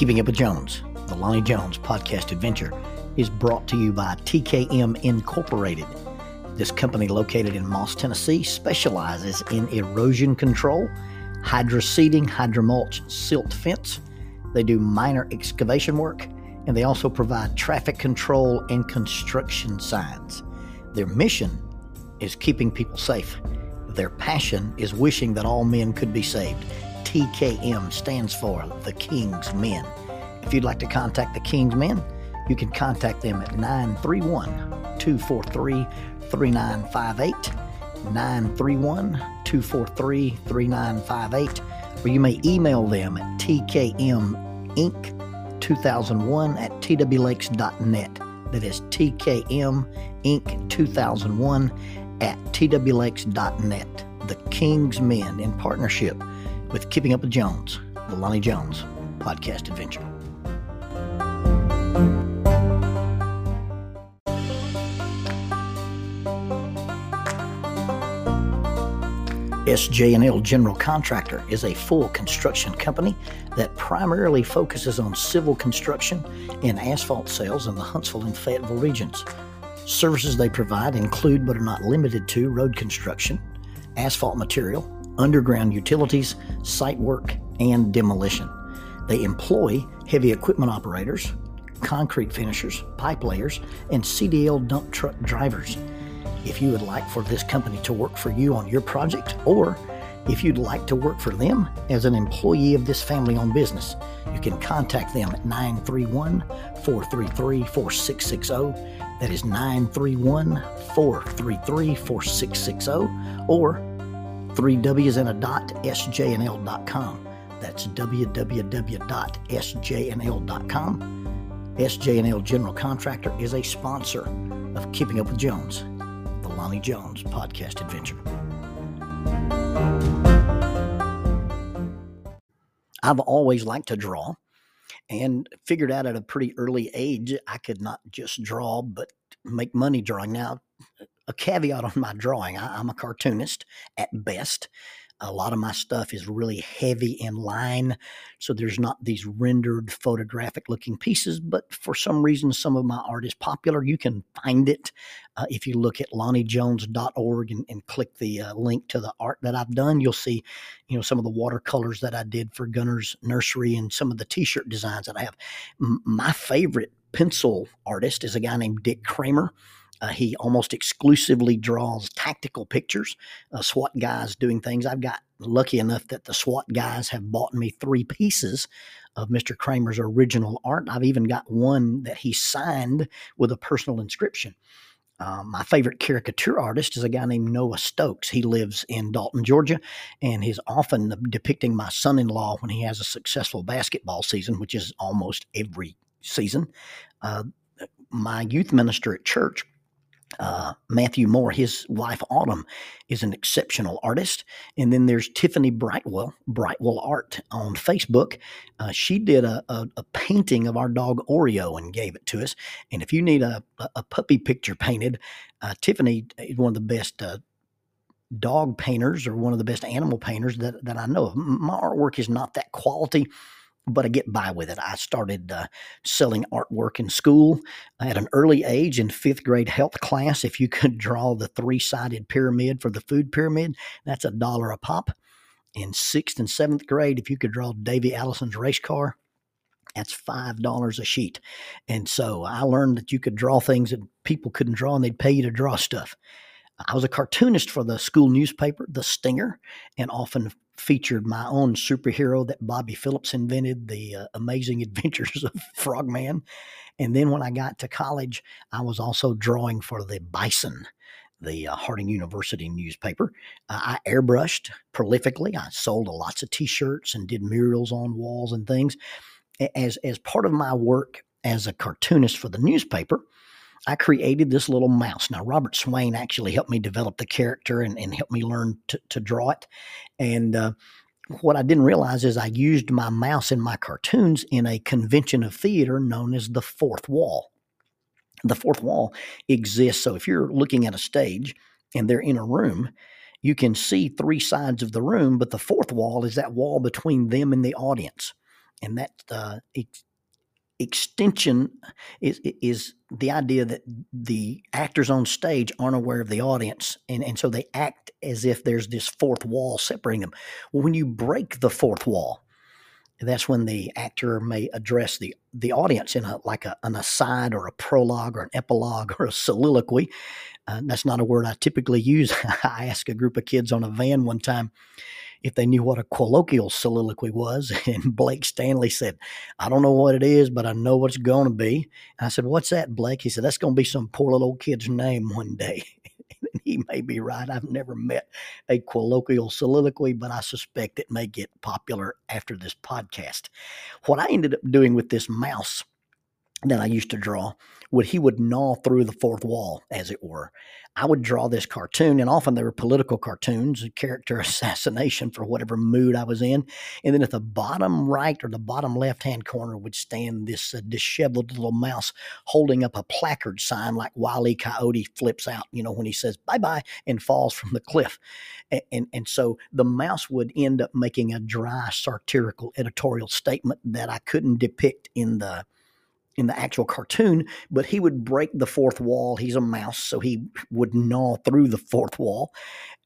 Keeping Up with Jones, the Lonnie Jones podcast adventure, is brought to you by TKM Incorporated. This company located in Moss, Tennessee, specializes in erosion control, hydro seeding, hydro mulch, silt fence. They do minor excavation work, and they also provide traffic control and construction signs. Their mission is keeping people safe. Their passion is wishing that all men could be saved. TKM stands for The King's Men. If you'd like to contact The King's Men, you can contact them at 931-243-3958, 931-243-3958, or you may email them at tkminc2001@twlakes.net. That is tkminc2001@twlakes.net. The King's Men, in partnership with Keeping Up with Jones, the Lonnie Jones podcast adventure. SJL General Contractor is a full construction company that primarily focuses on civil construction and asphalt sales in the Huntsville and Fayetteville regions. Services they provide include but are not limited to road construction, asphalt material, underground utilities, site work, and demolition. They employ heavy equipment operators, concrete finishers, pipe layers, and CDL dump truck drivers. If you would like for this company to work for you on your project, or if you'd like to work for them as an employee of this family-owned business, you can contact them at 931-433-4660. That is 931-433-4660, or www.sjnl.com. That's www.sjnl.com. SJNL General Contractor is a sponsor of Keeping Up with Jones, the Lonnie Jones podcast adventure. I've always liked to draw and figured out at a pretty early age I could not just draw but make money drawing. Now, a caveat on my drawing: I'm a cartoonist at best. A lot of my stuff is really heavy in line, so there's not these rendered photographic-looking pieces, but for some reason, some of my art is popular. You can find it if you look at LonnieJones.org and click the link to the art that I've done. You'll see, you know, some of the watercolors that I did for Gunner's Nursery and some of the T-shirt designs that I have. My favorite pencil artist is a guy named Dick Kramer. He almost exclusively draws tactical pictures, SWAT guys doing things. I've got lucky enough that the SWAT guys have bought me 3 pieces of Mr. Kramer's original art. I've even got one that he signed with a personal inscription. My favorite caricature artist is a guy named Noah Stokes. He lives in Dalton, Georgia, and he's often depicting my son-in-law when he has a successful basketball season, which is almost every season. My youth minister at church, Matthew Moore, his wife Autumn, is an exceptional artist. And then there's Tiffany Brightwell, Brightwell Art on Facebook. She did a painting of our dog Oreo and gave it to us. And if you need a puppy picture painted, Tiffany is one of the best dog painters, or one of the best animal painters that I know of. My artwork is not that quality, but I get by with it. I started selling artwork in school at an early age in 5th grade health class. If you could draw the 3-sided pyramid for the food pyramid, that's $1 a pop. In 6th and 7th grade, if you could draw Davy Allison's race car, that's $5 a sheet. And so I learned that you could draw things that people couldn't draw, and they'd pay you to draw stuff. I was a cartoonist for the school newspaper, the Stinger, and often featured my own superhero that Bobby Phillips invented, the Amazing Adventures of Frogman. And then when I got to college, I was also drawing for the Bison, the Harding University newspaper. I airbrushed prolifically. I sold lots of T-shirts and did murals on walls and things. As part of my work as a cartoonist for the newspaper, I created this little mouse. Now, Robert Swain actually helped me develop the character and helped me learn to draw it. And what I didn't realize is I used my mouse in my cartoons in a convention of theater known as the fourth wall. The fourth wall exists, so if you're looking at a stage and they're in a room, you can see 3 sides of the room, but the fourth wall is that wall between them and the audience. And that extension is the idea that the actors on stage aren't aware of the audience, and so they act as if there's this fourth wall separating them. Well, when you break the fourth wall, that's when the actor may address the audience in an aside or a prologue or an epilogue or a soliloquy. That's not a word I typically use. I asked a group of kids on a van one time if they knew what a colloquial soliloquy was, and Blake Stanley said, "I don't know what it is, but I know what it's going to be." And I said, "What's that, Blake?" He said, "That's going to be some poor little old kid's name one day." And he may be right. I've never met a colloquial soliloquy, but I suspect it may get popular after this podcast. What I ended up doing with this mouse that I used to draw, he would gnaw through the fourth wall, as it were. I would draw this cartoon, and often they were political cartoons, character assassination for whatever mood I was in. And then at the bottom right or the bottom left-hand corner would stand this disheveled little mouse holding up a placard sign like Wile E. Coyote flips out, when he says bye-bye and falls from the cliff. And so the mouse would end up making a dry, satirical editorial statement that I couldn't depict in the actual cartoon, but he would break the fourth wall. He's a mouse, so he would gnaw through the fourth wall,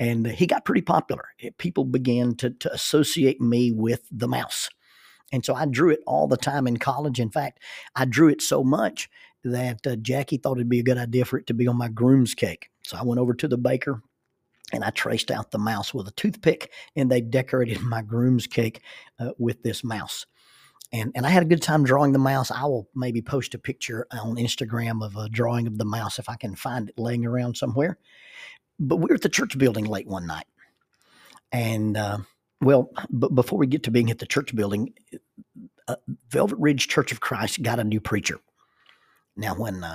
and he got pretty popular. People began to associate me with the mouse, and so I drew it all the time in college. In fact, I drew it so much that Jackie thought it'd be a good idea for it to be on my groom's cake. So I went over to the baker, and I traced out the mouse with a toothpick, and they decorated my groom's cake with this mouse. And I had a good time drawing the mouse. I will maybe post a picture on Instagram of a drawing of the mouse if I can find it laying around somewhere. But we were at the church building late one night. And, before we get to being at the church building, Velvet Ridge Church of Christ got a new preacher. Now, when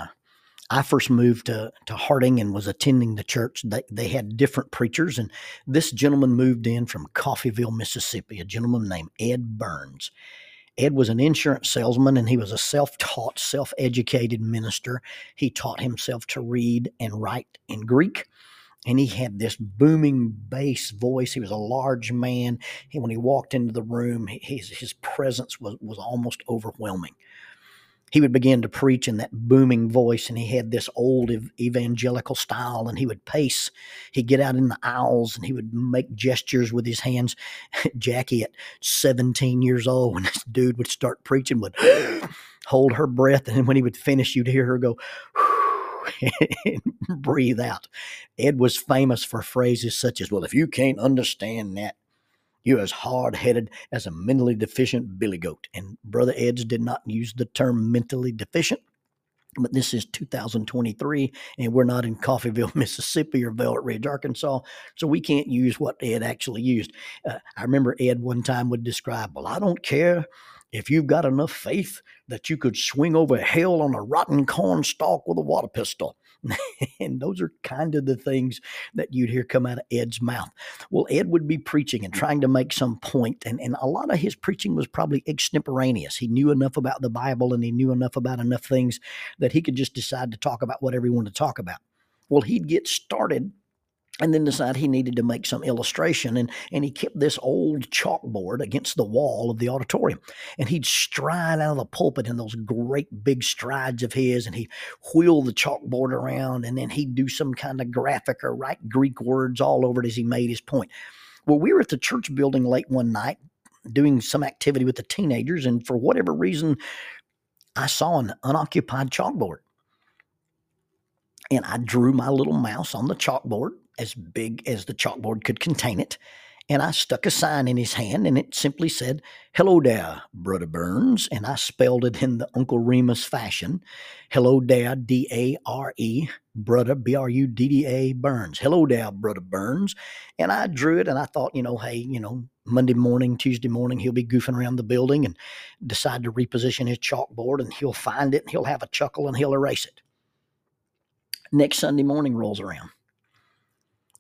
I first moved to Harding and was attending the church, they had different preachers. And this gentleman moved in from Coffeyville, Mississippi, a gentleman named Ed Burns. Ed was an insurance salesman, and he was a self-taught, self-educated minister. He taught himself to read and write in Greek, and he had this booming bass voice. He was a large man. When he walked into the room, his presence was almost overwhelming. He would begin to preach in that booming voice, and he had this old evangelical style, and he would pace. He'd get out in the aisles, and he would make gestures with his hands. Jackie, at 17 years old, when this dude would start preaching, would hold her breath, and then when he would finish, you'd hear her go, and breathe out. Ed was famous for phrases such as, "Well, if you can't understand that, you're as hard-headed as a mentally deficient billy goat." And Brother Ed's did not use the term mentally deficient, but this is 2023, and we're not in Coffeyville, Mississippi, or Velvet Ridge, Arkansas, so we can't use what Ed actually used. I remember Ed one time would describe, "Well, I don't care if you've got enough faith that you could swing over hell on a rotten corn stalk with a water pistol." And those are kind of the things that you'd hear come out of Ed's mouth. Well, Ed would be preaching and trying to make some point, and a lot of his preaching was probably extemporaneous. He knew enough about the Bible, and he knew enough things that he could just decide to talk about whatever he wanted to talk about. Well, he'd get started and then decide he needed to make some illustration, and he kept this old chalkboard against the wall of the auditorium, and he'd stride out of the pulpit in those great big strides of his, and he'd wheel the chalkboard around, and then he'd do some kind of graphic or write Greek words all over it as he made his point. Well, we were at the church building late one night doing some activity with the teenagers, and for whatever reason, I saw an unoccupied chalkboard, and I drew my little mouse on the chalkboard, as big as the chalkboard could contain it, and I stuck a sign in his hand, and it simply said, "Hello there, Brother Burns," and I spelled it in the Uncle Remus fashion. "Hello there, D-A-R-E, Brother, B-R-U-D-D-A, Burns. Hello there, Brother Burns." And I drew it, and I thought, Monday morning, Tuesday morning, he'll be goofing around the building and decide to reposition his chalkboard, and he'll find it, and he'll have a chuckle, and he'll erase it. Next Sunday morning rolls around.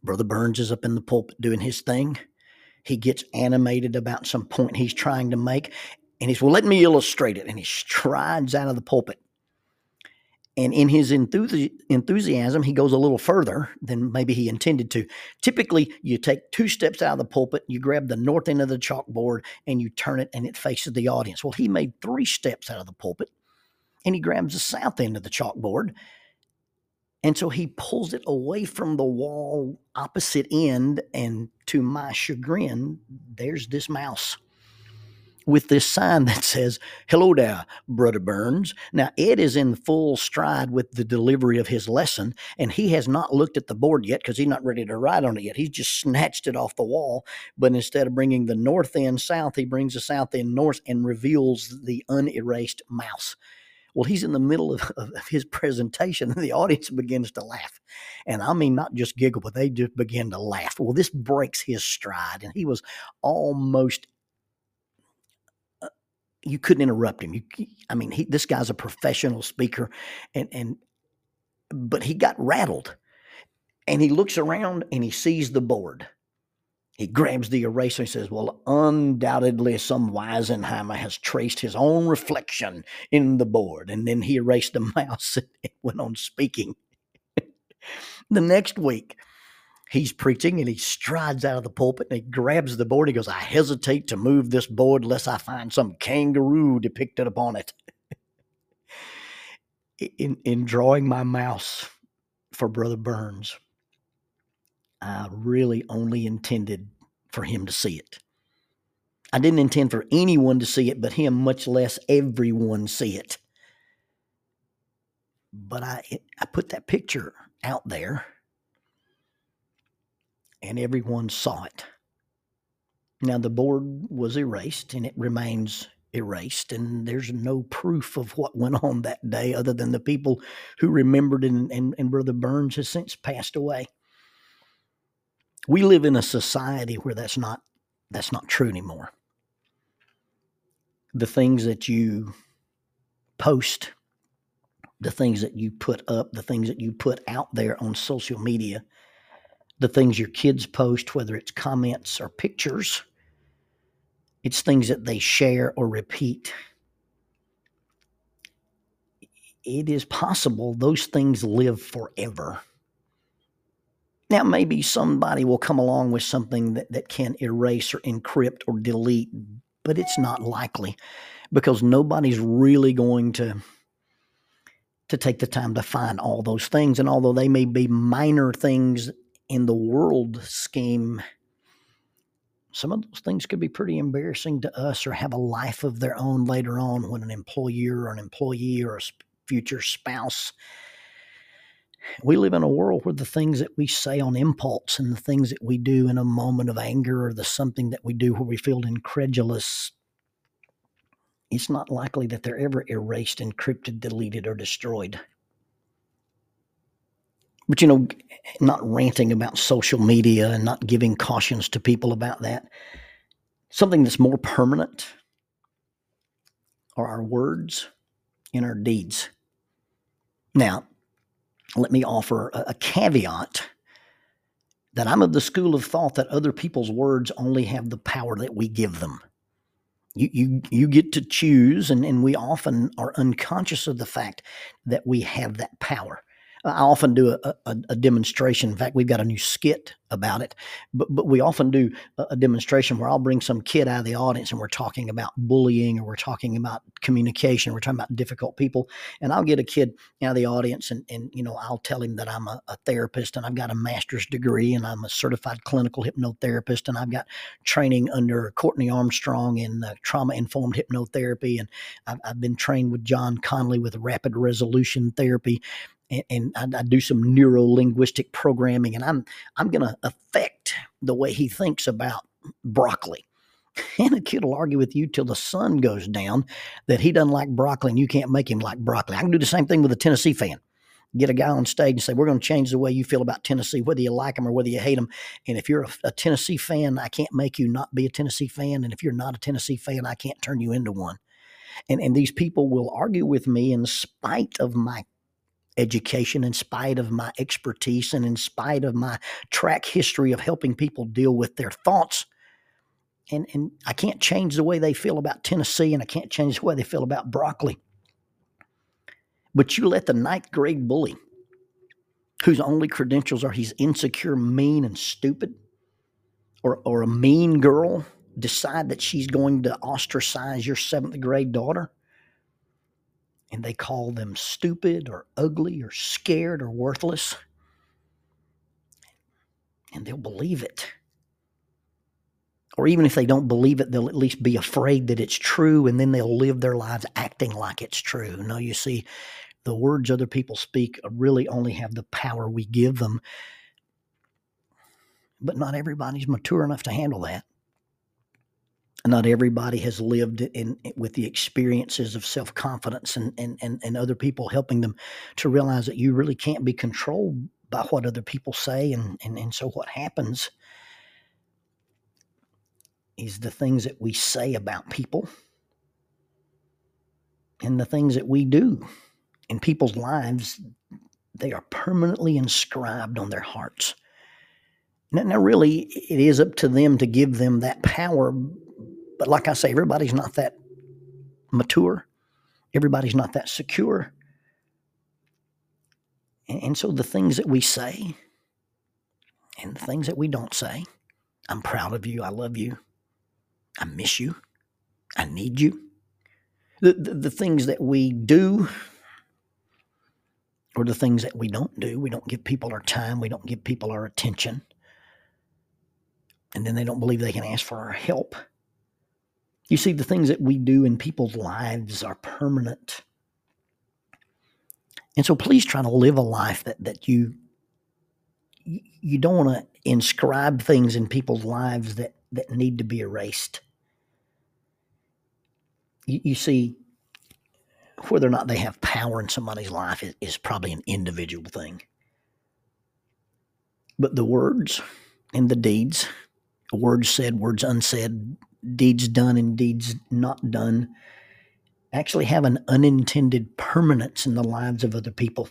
Brother Burns is up in the pulpit doing his thing. He gets animated about some point he's trying to make, and he's, "Well, let me illustrate it." And he strides out of the pulpit. And in his enthusiasm, he goes a little further than maybe he intended to. Typically, you take two steps out of the pulpit, you grab the north end of the chalkboard, and you turn it, and it faces the audience. Well, he made three steps out of the pulpit, and he grabs the south end of the chalkboard. And so he pulls it away from the wall opposite end, and to my chagrin, there's this mouse with this sign that says, "Hello there, Brother Burns." Now, Ed is in full stride with the delivery of his lesson, and he has not looked at the board yet because he's not ready to write on it yet. He's just snatched it off the wall, but instead of bringing the north end south, he brings the south end north and reveals the unerased mouse. Well, he's in the middle of his presentation, and the audience begins to laugh. And I mean, not just giggle, but they just begin to laugh. Well, this breaks his stride, and he was almost... you couldn't interrupt him. This guy's a professional speaker, but he got rattled, and he looks around and he sees the board. He grabs the eraser and says, "Well, undoubtedly some Weisenheimer has traced his own reflection in the board." And then he erased the mouse and went on speaking. The next week, he's preaching, and he strides out of the pulpit, and he grabs the board. He goes, "I hesitate to move this board lest I find some kangaroo depicted upon it." In drawing my mouse for Brother Burns, I really only intended for him to see it. I didn't intend for anyone to see it but him, much less everyone see it. But I put that picture out there, and everyone saw it. Now, the board was erased, and it remains erased, and there's no proof of what went on that day other than the people who remembered, and Brother Burns has since passed away. We live in a society where that's not true anymore. The things that you post, the things that you put up, the things that you put out there on social media, the things your kids post, whether it's comments or pictures, it's things that they share or repeat. It is possible those things live forever. Now, maybe somebody will come along with something that can erase or encrypt or delete, but it's not likely because nobody's really going to take the time to find all those things. And although they may be minor things in the world scheme, some of those things could be pretty embarrassing to us or have a life of their own later on when an employer or an employee or a future spouse. We live in a world where the things that we say on impulse and the things that we do in a moment of anger or the something that we do where we feel incredulous, it's not likely that they're ever erased, encrypted, deleted, or destroyed. But, not ranting about social media and not giving cautions to people about that. Something that's more permanent are our words and our deeds. Now, let me offer a caveat that I'm of the school of thought that other people's words only have the power that we give them. You get to choose, and we often are unconscious of the fact that we have that power. I often do a demonstration. In fact, we've got a new skit about it, but we often do a demonstration where I'll bring some kid out of the audience and we're talking about bullying, or we're talking about communication, or we're talking about difficult people, and I'll get a kid out of the audience and I'll tell him that I'm a therapist and I've got a master's degree and I'm a certified clinical hypnotherapist and I've got training under Courtney Armstrong in trauma-informed hypnotherapy, and I've been trained with John Conley with rapid resolution therapy. And I do some neuro-linguistic programming, and I'm going to affect the way he thinks about broccoli. And a kid will argue with you till the sun goes down that he doesn't like broccoli, and you can't make him like broccoli. I can do the same thing with a Tennessee fan. Get a guy on stage and say, "We're going to change the way you feel about Tennessee, whether you like them or whether you hate them. And if you're a Tennessee fan, I can't make you not be a Tennessee fan. And if you're not a Tennessee fan, I can't turn you into one." And these people will argue with me in spite of my education, in spite of my expertise, and in spite of my track history of helping people deal with their thoughts. And I can't change the way they feel about Tennessee, and I can't change the way they feel about broccoli. But you let the ninth grade bully, whose only credentials are he's insecure, mean, and stupid, or a mean girl, decide that she's going to ostracize your seventh grade daughter, and they call them stupid or ugly or scared or worthless, and they'll believe it. Or even if they don't believe it, they'll at least be afraid that it's true, and then they'll live their lives acting like it's true. No, you see, the words other people speak really only have the power we give them. But not everybody's mature enough to handle that. Not everybody has lived with the experiences of self-confidence and other people helping them to realize that you really can't be controlled by what other people say. And so what happens is the things that we say about people and the things that we do in people's lives, they are permanently inscribed on their hearts. Now really, it is up to them to give them that power. But like I say, everybody's not that mature. Everybody's not that secure. And so the things that we say and the things that we don't say, I'm proud of you, I love you, I miss you, I need you. The things that we do or the things that we don't do, we don't give people our time, we don't give people our attention. And then they don't believe they can ask for our help. You see, the things that we do in people's lives are permanent. And so please try to live a life that you don't want to inscribe things in people's lives that need to be erased. You see, whether or not they have power in somebody's life is probably an individual thing. But the words and the deeds, words said, words unsaid, deeds done and deeds not done, actually have an unintended permanence in the lives of other people.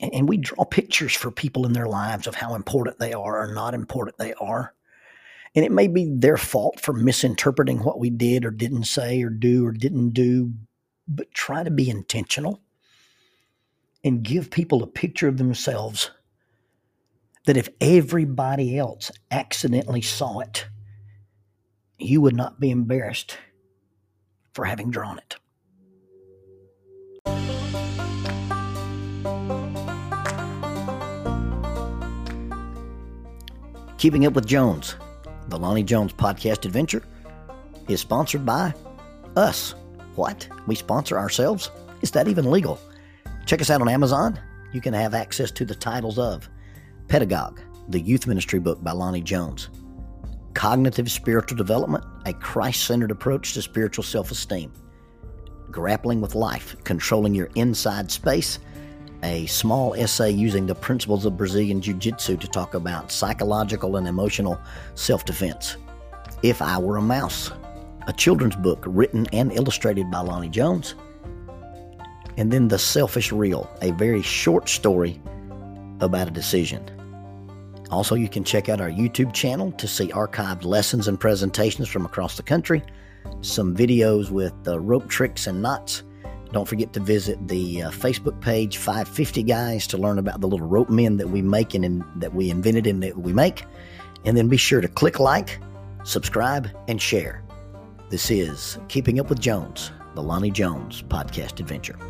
And we draw pictures for people in their lives of how important they are or not important they are. And it may be their fault for misinterpreting what we did or didn't say or didn't do, but try to be intentional and give people a picture of themselves that if everybody else accidentally saw it, you would not be embarrassed for having drawn it. Keeping Up with Jones, the Lonnie Jones podcast adventure, is sponsored by us. What? We sponsor ourselves? Is that even legal? Check us out on Amazon. You can have access to the titles of Pedagogue, the youth ministry book by Lonnie Jones; Cognitive Spiritual Development, a Christ-centered approach to spiritual self-esteem; Grappling with Life, Controlling Your Inside Space, a small essay using the principles of Brazilian Jiu-Jitsu to talk about psychological and emotional self-defense; If I Were a Mouse, a children's book written and illustrated by Lonnie Jones; and then The Selfish Real, a very short story about a decision. Also, you can check out our YouTube channel to see archived lessons and presentations from across the country, some videos with rope tricks and knots. Don't forget to visit the Facebook page 550 Guys to learn about the little rope men that we make and that we invented and that we make. And then be sure to click like, subscribe, and share. This is Keeping Up with Jones, the Lonnie Jones podcast adventure.